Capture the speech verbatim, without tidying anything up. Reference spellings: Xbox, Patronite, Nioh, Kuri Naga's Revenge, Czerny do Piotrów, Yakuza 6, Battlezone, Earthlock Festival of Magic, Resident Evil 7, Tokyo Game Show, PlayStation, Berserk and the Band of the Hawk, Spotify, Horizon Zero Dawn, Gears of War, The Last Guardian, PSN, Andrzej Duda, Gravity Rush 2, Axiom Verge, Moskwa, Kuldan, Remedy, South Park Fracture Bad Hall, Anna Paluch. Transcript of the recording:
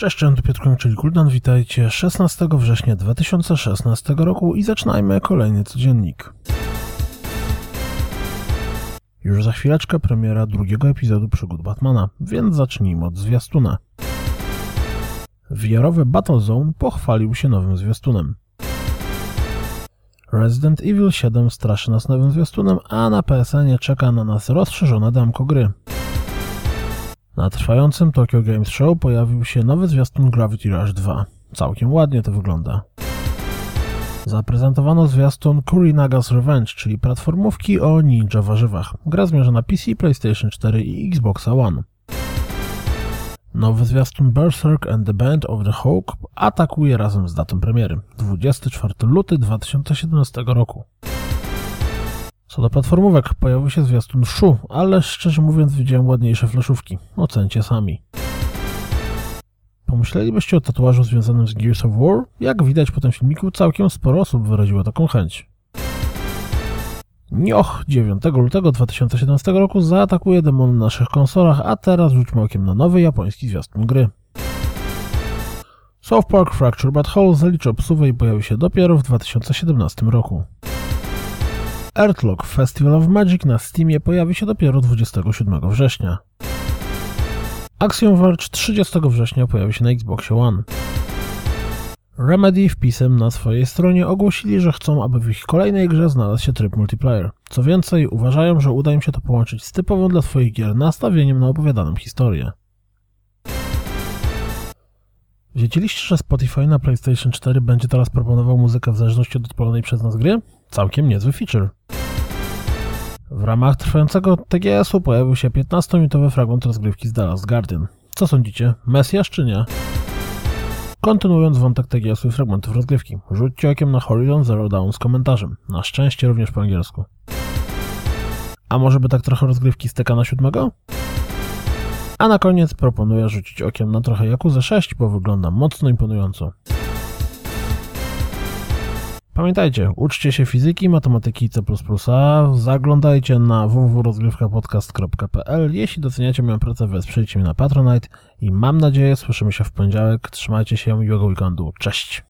Cześć, Czerny do Piotrów, czyli Kuldan, witajcie szesnastego września dwa tysiące szesnastego roku i zaczynajmy kolejny codziennik. Już za chwileczkę premiera drugiego epizodu Przygód Batmana, więc zacznijmy od zwiastuna. wuerowy Battlezone pochwalił się nowym zwiastunem. Resident Evil siedem straszy nas nowym zwiastunem, a na P S N czeka na nas rozszerzone damko gry. Na trwającym Tokyo Game Show pojawił się nowy zwiastun Gravity Rush dwa. Całkiem ładnie to wygląda. Zaprezentowano zwiastun Kuri Naga's Revenge, czyli platformówki o ninja warzywach. Gra zmierza na P C, PlayStation cztery i Xbox One. Nowy zwiastun Berserk and the Band of the Hawk atakuje razem z datą premiery dwudziestego czwartego lutego dwa tysiące siedemnastego roku. Co do platformówek, pojawił się zwiastun Shu, ale szczerze mówiąc widziałem ładniejsze flaszówki. Ocencie sami. Pomyślelibyście o tatuażu związanym z Gears of War? Jak widać po tym filmiku, całkiem sporo osób wyraziło taką chęć. Nioh dziewiątego lutego dwa tysiące siedemnastego roku zaatakuje demony na naszych konsolach, a teraz rzućmy okiem na nowy japoński zwiastun gry. South Park Fracture Bad Hall zaliczy obsuwę i pojawi się dopiero w dwa tysiące siedemnastego roku. Earthlock Festival of Magic na Steamie pojawi się dopiero dwudziestego siódmego września. Axiom Verge trzydziestego września pojawi się na Xboxie One. Remedy wpisem na swojej stronie ogłosili, że chcą, aby w ich kolejnej grze znalazł się tryb multiplayer. Co więcej, uważają, że uda im się to połączyć z typowym dla swoich gier nastawieniem na opowiadaną historię. Wiedzieliście, że Spotify na PlayStation cztery będzie teraz proponował muzykę w zależności od odpalonej przez nas gry? Całkiem niezły feature. W ramach trwającego T G S u pojawił się piętnastominutowy fragment rozgrywki z The Last Guardian. Co sądzicie? Mesjasz czy nie? Kontynuując wątek T G S u i fragmentów rozgrywki, rzućcie okiem na Horizon Zero Dawn z komentarzem. Na szczęście również po angielsku. A może by tak trochę rozgrywki z T K siedem? A na koniec proponuję rzucić okiem na trochę Yakuza sześć, bo wygląda mocno imponująco. Pamiętajcie, uczcie się fizyki, matematyki i C plus plus, zaglądajcie na w w w kropka rozgrywka podcast kropka p l. Jeśli doceniacie moją pracę, wesprzyjcie mnie na Patronite i mam nadzieję słyszymy się w poniedziałek. Trzymajcie się, miłego weekendu, cześć!